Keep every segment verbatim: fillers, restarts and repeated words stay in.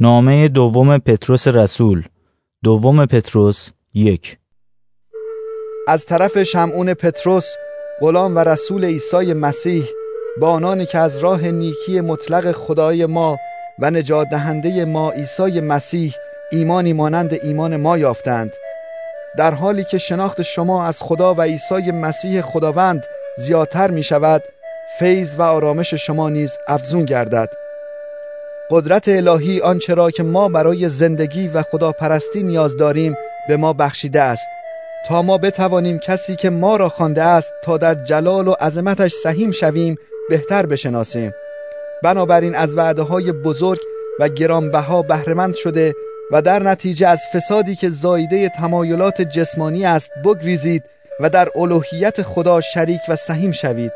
نامه دوم پطرس رسول، دوم پطرس یک. از طرف شمعون پطرس، غلام و رسول عیسی مسیح، با آنانی که از راه نیکی مطلق خدای ما و نجات دهنده ما عیسی مسیح ایمانی مانند ایمان ما یافتند، در حالی که شناخت شما از خدا و عیسی مسیح خداوند زیادتر می شود، فیض و آرامش شما نیز افزون گردد. قدرت الهی آنچه را که ما برای زندگی و خداپرستی نیاز داریم به ما بخشیده است، تا ما بتوانیم کسی که ما را خوانده است تا در جلال و عظمتش سهیم شویم بهتر بشناسیم. بنابراین از وعده‌های بزرگ و گرانبها بهره‌مند شده و در نتیجه از فسادی که زایده تمایلات جسمانی است بگریزید و در الوهیت خدا شریک و سهیم شوید.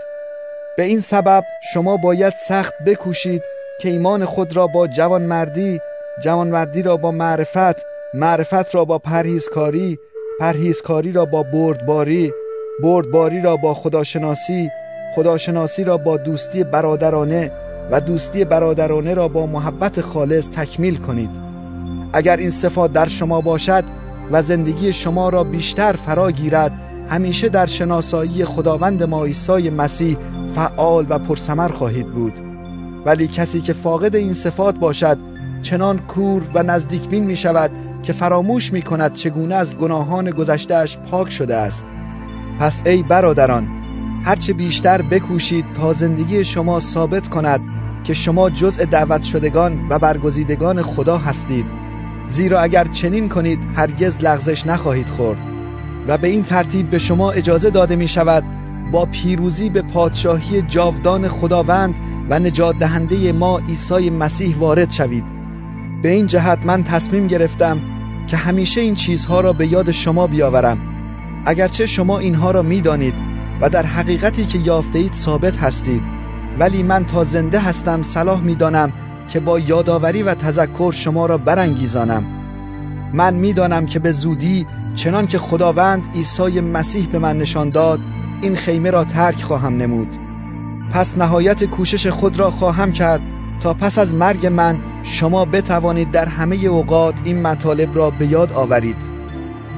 به این سبب شما باید سخت بکوشید که ایمان خود را با جوانمردی، جوانمردی را با معرفت، معرفت را با پرهیزکاری، پرهیزکاری را با بردباری، بردباری را با خداشناسی، خداشناسی را با دوستی برادرانه و دوستی برادرانه را با محبت خالص تکمیل کنید. اگر این صفات در شما باشد و زندگی شما را بیشتر فرا گیرد، همیشه در شناسایی خداوند ما عیسی مسیح فعال و پرثمر خواهید بود. ولی کسی که فاقد این صفات باشد، چنان کور و نزدیک بین می شود که فراموش می کند چگونه از گناهان گذشتهش پاک شده است. پس ای برادران، هرچه بیشتر بکوشید تا زندگی شما ثابت کند که شما جزء دعوت شدگان و برگزیدگان خدا هستید، زیرا اگر چنین کنید هرگز لغزش نخواهید خورد. و به این ترتیب به شما اجازه داده می شود با پیروزی به پادشاهی جاودان خداوند و نجات دهنده ما عیسی مسیح وارد شوید. به این جهت من تصمیم گرفتم که همیشه این چیزها را به یاد شما بیاورم، اگرچه شما اینها را می دانید و در حقیقتی که یافته اید ثابت هستید. ولی من تا زنده هستم صلاح می دانم که با یادآوری و تذکر شما را برانگیزانم. من می دانم که به زودی، چنان که خداوند عیسی مسیح به من نشان داد، این خیمه را ترک خواهم نمود. پس نهایت کوشش خود را خواهم کرد تا پس از مرگ من شما بتوانید در همه اوقات این مطالب را به یاد آورید.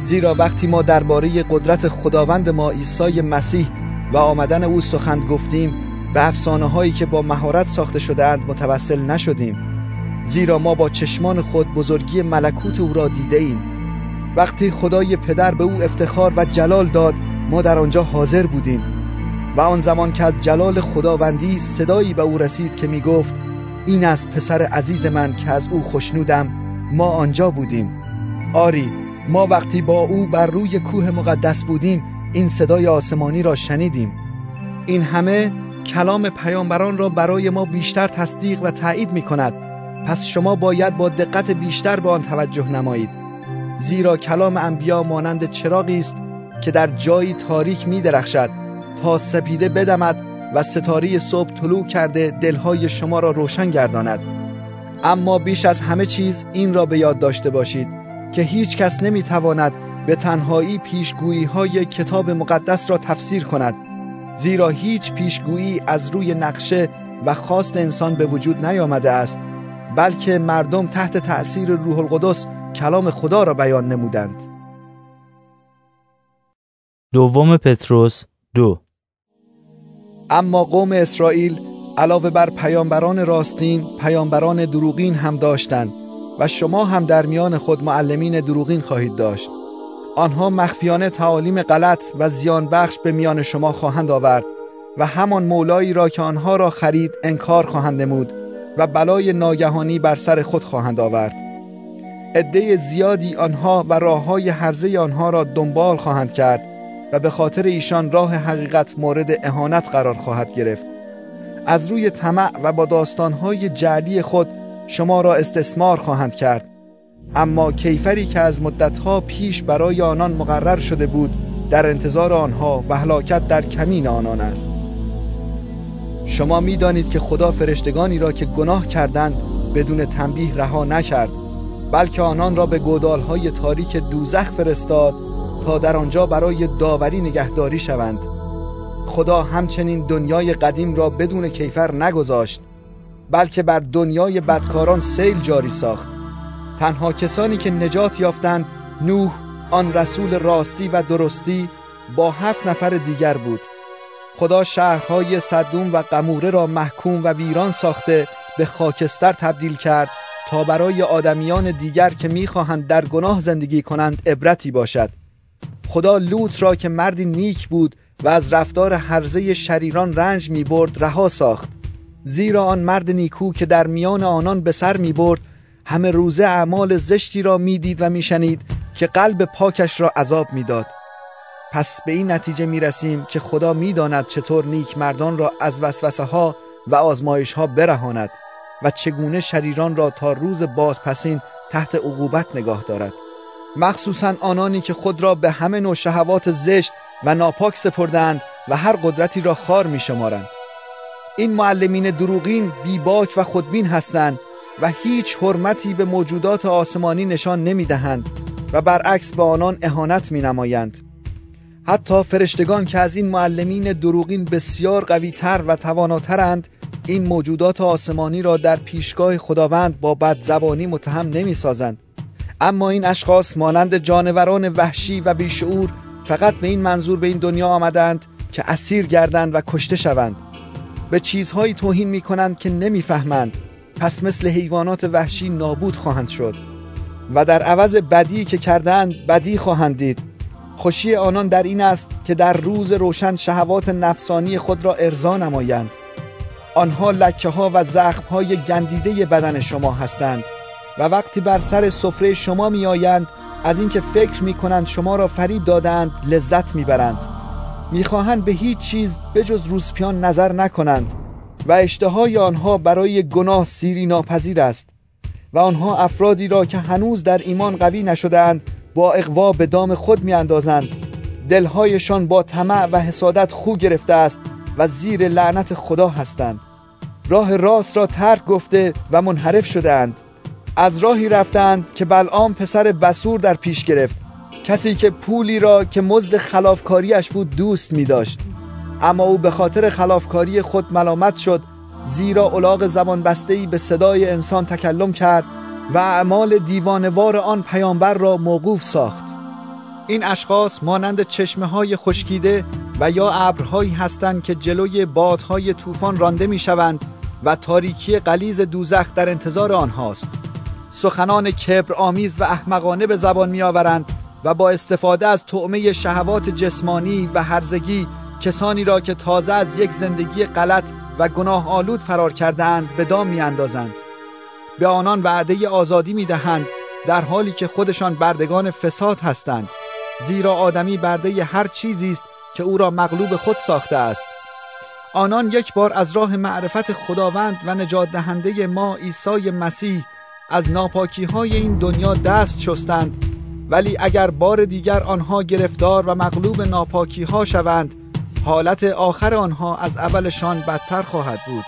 زیرا وقتی ما درباره قدرت خداوند ما عیسی مسیح و آمدن او سخن گفتیم، به افسانه‌هایی که با مهارت ساخته شده‌اند متوسل نشدیم، زیرا ما با چشمان خود بزرگی ملکوت او را دیده‌ایم. وقتی خدای پدر به او افتخار و جلال داد، ما در آنجا حاضر بودیم. و آن زمان که از جلال خداوندی صدایی به او رسید که می گفت: این است پسر عزیز من که از او خوشنودم، ما آنجا بودیم. آری، ما وقتی با او بر روی کوه مقدس بودیم این صدای آسمانی را شنیدیم. این همه کلام پیامبران را برای ما بیشتر تصدیق و تأیید می کند. پس شما باید با دقت بیشتر به آن توجه نمایید، زیرا کلام انبیا مانند چراغی است که در جایی تاریک می درخشد تا سپیده بدمد و ستاره صبح طلوع کرده دلهای شما را روشن گرداند. اما بیش از همه چیز این را به یاد داشته باشید که هیچ کس نمیتواند به تنهایی پیشگویی های کتاب مقدس را تفسیر کند، زیرا هیچ پیشگویی از روی نقشه و خواست انسان به وجود نیامده است، بلکه مردم تحت تأثیر روح القدس کلام خدا را بیان نمودند. دوم پطرس دو. اما قوم اسرائیل علاوه بر پیامبران راستین، پیامبران دروغین هم داشتند و شما هم در میان خود معلمین دروغین خواهید داشت. آنها مخفیانه تعالیم غلط و زیان بخش به میان شما خواهند آورد و همان مولایی را که آنها را خرید انکار خواهند نمود و بلای ناگهانی بر سر خود خواهند آورد. عده زیادی آنها و راههای هرزه آنها را دنبال خواهند کرد و به خاطر ایشان راه حقیقت مورد اهانت قرار خواهد گرفت. از روی طمع و با داستانهای جعلی خود شما را استثمار خواهند کرد. اما کیفری که از مدتها پیش برای آنان مقرر شده بود در انتظار آنها و هلاکت در کمین آنان است. شما می دانید که خدا فرشتگانی را که گناه کردند بدون تنبیه رها نکرد، بلکه آنان را به گودالهای تاریک دوزخ فرستاد تا در آنجا برای داوری نگهداری شوند. خدا همچنین دنیای قدیم را بدون کیفر نگذاشت، بلکه بر دنیای بدکاران سیل جاری ساخت. تنها کسانی که نجات یافتند نوح، آن رسول راستی و درستی، با هفت نفر دیگر بود. خدا شهرهای صدوم و قموره را محکوم و ویران ساخته به خاکستر تبدیل کرد تا برای آدمیان دیگر که می‌خواهند در گناه زندگی کنند عبرتی باشد. خدا لوط را که مردی نیک بود و از رفتار هرزه شریران رنج می‌برد رها ساخت، زیرا آن مرد نیکو که در میان آنان به سر می‌برد همه روزه اعمال زشتی را می‌دید و می‌شنید که قلب پاکش را عذاب می‌داد. پس به این نتیجه می‌رسیم که خدا می‌داند چطور نیک مردان را از وسوسه‌ها و آزمایش‌ها برهاند و چگونه شریران را تا روز بازپسین تحت عقوبت نگاه دارد، مخصوصاً آنانی که خود را به همه نوع شهوات زشت و ناپاک سپردند و هر قدرتی را خار می‌شمارند. این معلمین دروغین بیباک و خودبین هستند و هیچ حرمتی به موجودات آسمانی نشان نمی‌دهند و برعکس به آنان اهانت می‌نمایند. حتی فرشتگان که از این معلمین دروغین بسیار قوی‌تر و تواناترند، این موجودات آسمانی را در پیشگاه خداوند با بدزبانی متهم نمی‌سازند. اما این اشخاص مانند جانوران وحشی و بیشعور فقط به این منظور به این دنیا آمدند که اسیر گردند و کشته شوند. به چیزهایی توهین می‌کنند که نمی‌فهمند، پس مثل حیوانات وحشی نابود خواهند شد و در عوض بدی که کردند بدی خواهند دید. خوشی آنان در این است که در روز روشن شهوات نفسانی خود را ارضا نمایند. آنها لکه‌ها و زخم‌های گندیده بدن شما هستند و وقتی بر سر سفره شما می‌آیند از اینکه فکر می‌کنند شما را فریب دادند لذت می‌برند. می‌خواهند به هیچ چیز بجز روسپیان نظر نکنند و اشتهای آنها برای گناه سیری ناپذیر است و آنها افرادی را که هنوز در ایمان قوی نشدند با اغوا به دام خود می‌اندازند. دل‌هایشان با طمع و حسادت خو گرفته است و زیر لعنت خدا هستند. راه راست را ترک گفته و منحرف شدند. از راهی رفتند که بلعام پسر بسور در پیش گرفت، کسی که پولی را که مزد خلافکاریش بود دوست می داشت. اما او به خاطر خلافکاری خود ملامت شد، زیرا الاغ زبان بسته‌ای به صدای انسان تکلم کرد و اعمال دیوانوار آن پیامبر را موقوف ساخت. این اشخاص مانند چشمه‌های خشکیده و یا ابرهایی هستند که جلوی بادهای طوفان رانده می‌شوند و تاریکی غلیظ دوزخ در انتظار آنهاست. سخنان کبرآمیز و احمقانه به زبان می‌آورند و با استفاده از طعمه شهوات جسمانی و هرزگی کسانی را که تازه از یک زندگی غلط و گناه آلود فرار کرده‌اند به دام می‌اندازند. به آنان وعده آزادی می‌دهند در حالی که خودشان بردگان فساد هستند، زیرا آدمی برده هر چیزی است که او را مغلوب خود ساخته است. آنان یک بار از راه معرفت خداوند و نجات دهنده ما عیسی مسیح از ناپاکی‌های این دنیا دست شستند، ولی اگر بار دیگر آنها گرفتار و مغلوب ناپاکی‌ها شوند، حالت آخر آنها از اولشان بدتر خواهد بود.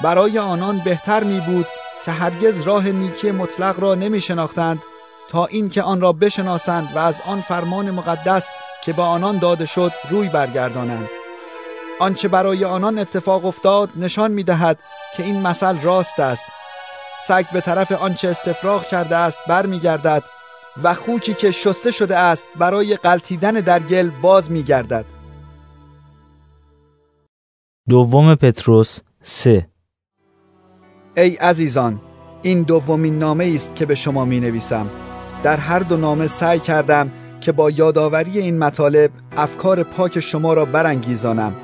برای آنان بهتر می بود که هرگز راه نیکی مطلق را نمی شناختند تا این که آن را بشناسند و از آن فرمان مقدس که به آنان داده شد روی برگردانند. آنچه برای آنان اتفاق افتاد نشان می دهد که این مثل راست است. سگ به طرف آنچه استفراغ کرده است بر می گردد و خوکی که شسته شده است برای غلتیدن در گل باز می گردد. دوم پطرس سه. ای عزیزان، این دومین نامه است که به شما می نویسم. در هر دو نامه سعی کردم که با یادآوری این مطالب افکار پاک شما را برانگیزانم.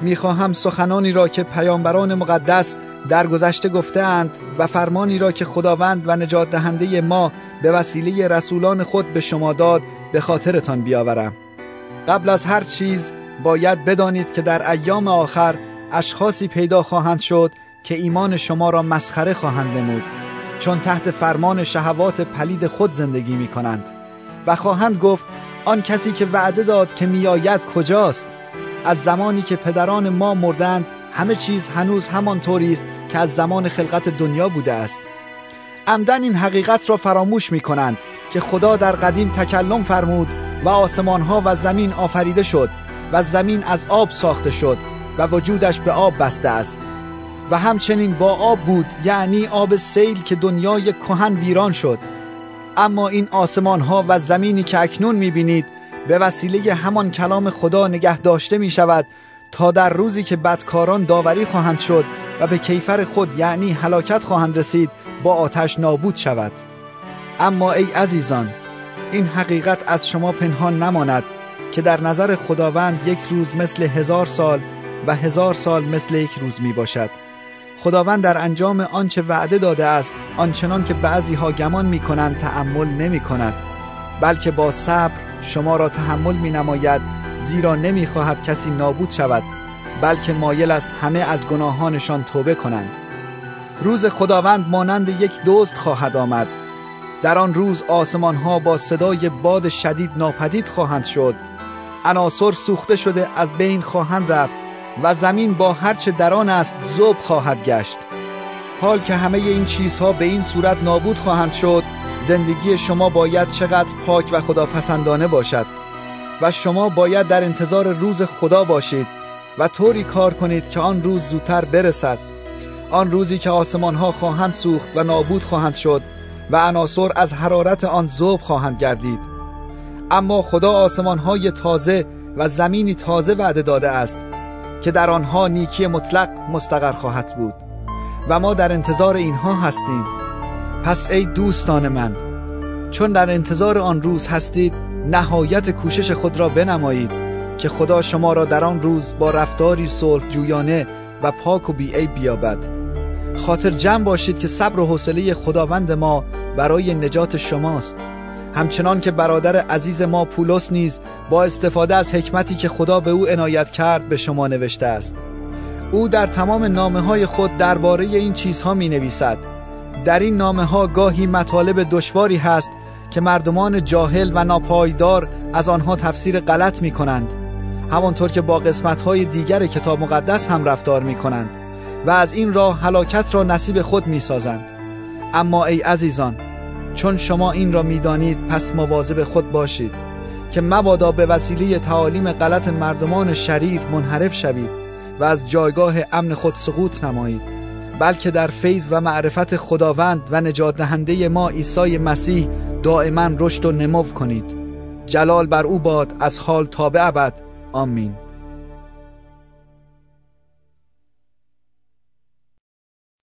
می‌خواهم سخنانی را که پیامبران مقدس در گذشته گفته‌اند و فرمانی را که خداوند و نجات دهنده ما به وسیله رسولان خود به شما داد به خاطرتان بیاورم. قبل از هر چیز باید بدانید که در ایام آخر اشخاصی پیدا خواهند شد که ایمان شما را مسخره خواهند نمود، چون تحت فرمان شهوات پلید خود زندگی می‌کنند و خواهند گفت آن کسی که وعده داد که میآید کجاست؟ از زمانی که پدران ما مردند همه چیز هنوز همان طوری است که از زمان خلقت دنیا بوده است. عمدن این حقیقت را فراموش می‌کنند که خدا در قدیم تکلم فرمود و آسمان‌ها و زمین آفریده شد و زمین از آب ساخته شد و وجودش به آب بسته است. و همچنین با آب بود، یعنی آب سیل که دنیای کهن ویران شد. اما این آسمان ها و زمینی که اکنون میبینید به وسیله همان کلام خدا نگه داشته می شود تا در روزی که بدکاران داوری خواهند شد و به کیفر خود یعنی هلاکت خواهند رسید با آتش نابود شود. اما ای عزیزان، این حقیقت از شما پنهان نماند که در نظر خداوند یک روز مثل هزار سال و هزار سال مثل یک روز می باشد. خداوند در انجام آنچه وعده داده است آنچنان که بعضی ها گمان می کنند تأمل نمی کند، بلکه با صبر شما را تحمل می نماید، زیرا نمی خواهد کسی نابود شود، بلکه مایل است همه از گناهانشان توبه کنند. روز خداوند مانند یک دزد خواهد آمد. در آن روز آسمان ها با صدای باد شدید ناپدید خواهند شد، عناصر سوخته شده از بین خواهند رفت و زمین با هرچه در آن است ذوب خواهد گشت. حال که همه این چیزها به این صورت نابود خواهند شد، زندگی شما باید چقدر پاک و خداپسندانه باشد و شما باید در انتظار روز خدا باشید و طوری کار کنید که آن روز زودتر برسد، آن روزی که آسمان ها خواهند سوخت و نابود خواهند شد و عناصر از حرارت آن ذوب خواهند گردید. اما خدا آسمان های تازه و زمینی تازه وعده داده است که در آنها نیکی مطلق مستقر خواهد بود و ما در انتظار اینها هستیم. پس ای دوستان من، چون در انتظار آن روز هستید، نهایت کوشش خود را بنمایید که خدا شما را در آن روز با رفتاری صلح‌جویانه و پاک و بی‌عیب بیابد. خاطر جمع باشید که صبر و حوصله خداوند ما برای نجات شماست، همچنان که برادر عزیز ما پولس نیز با استفاده از حکمتی که خدا به او عنایت کرد به شما نوشته است. او در تمام نامه‌های خود درباره این چیزها می‌نویسد. در این نامه ها گاهی مطالب دشواری هست که مردمان جاهل و ناپایدار از آنها تفسیر غلط می کنند، همانطور که با قسمت های دیگر کتاب مقدس هم رفتار می کنند و از این راه هلاکت را نصیب خود می سازند. اما ای عزیزان، چون شما این را می دانید، پس مواظب خود باشید که مبادا به وسیله تعالیم غلط مردمان شریر منحرف شوید و از جایگاه امن خود سقوط نمایید، بلکه در فیض و معرفت خداوند و نجات دهنده ما عیسی مسیح دائما رشد و نمو کنید. جلال بر او باد از حال تا به ابد. آمین.